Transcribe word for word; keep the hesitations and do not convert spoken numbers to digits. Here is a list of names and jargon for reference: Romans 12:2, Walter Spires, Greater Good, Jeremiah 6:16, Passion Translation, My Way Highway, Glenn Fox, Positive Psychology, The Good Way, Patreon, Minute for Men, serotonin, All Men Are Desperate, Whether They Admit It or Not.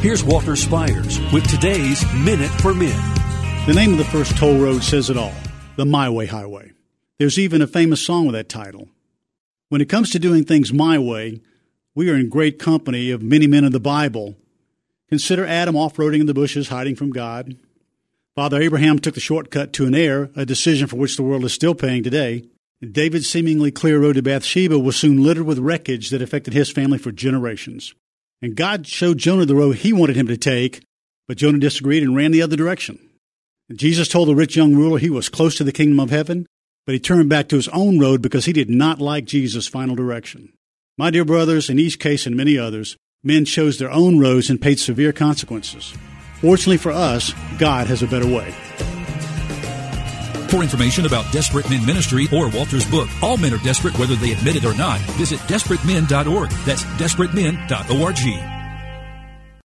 Here's Walter Spires with today's Minute for Men. The name of the first toll road says it all, the My Way Highway. There's even a famous song with that title. When it comes to doing things my way, we are in great company of many men in the Bible. Consider Adam off-roading in the bushes, hiding from God. Father Abraham took the shortcut to an heir, a decision for which the world is still paying today. David's seemingly clear road to Bathsheba was soon littered with wreckage that affected his family for generations. And God showed Jonah the road he wanted him to take, but Jonah disagreed and ran the other direction. And Jesus told the rich young ruler he was close to the kingdom of heaven, but he turned back to his own road because he did not like Jesus' final direction. My dear brothers, in each case and many others, men chose their own roads and paid severe consequences. Fortunately for us, God has a better way. For information about Desperate Men Ministry or Walter's book, All Men Are Desperate, Whether They Admit It or Not, visit desperate men dot org. That's desperate men dot org.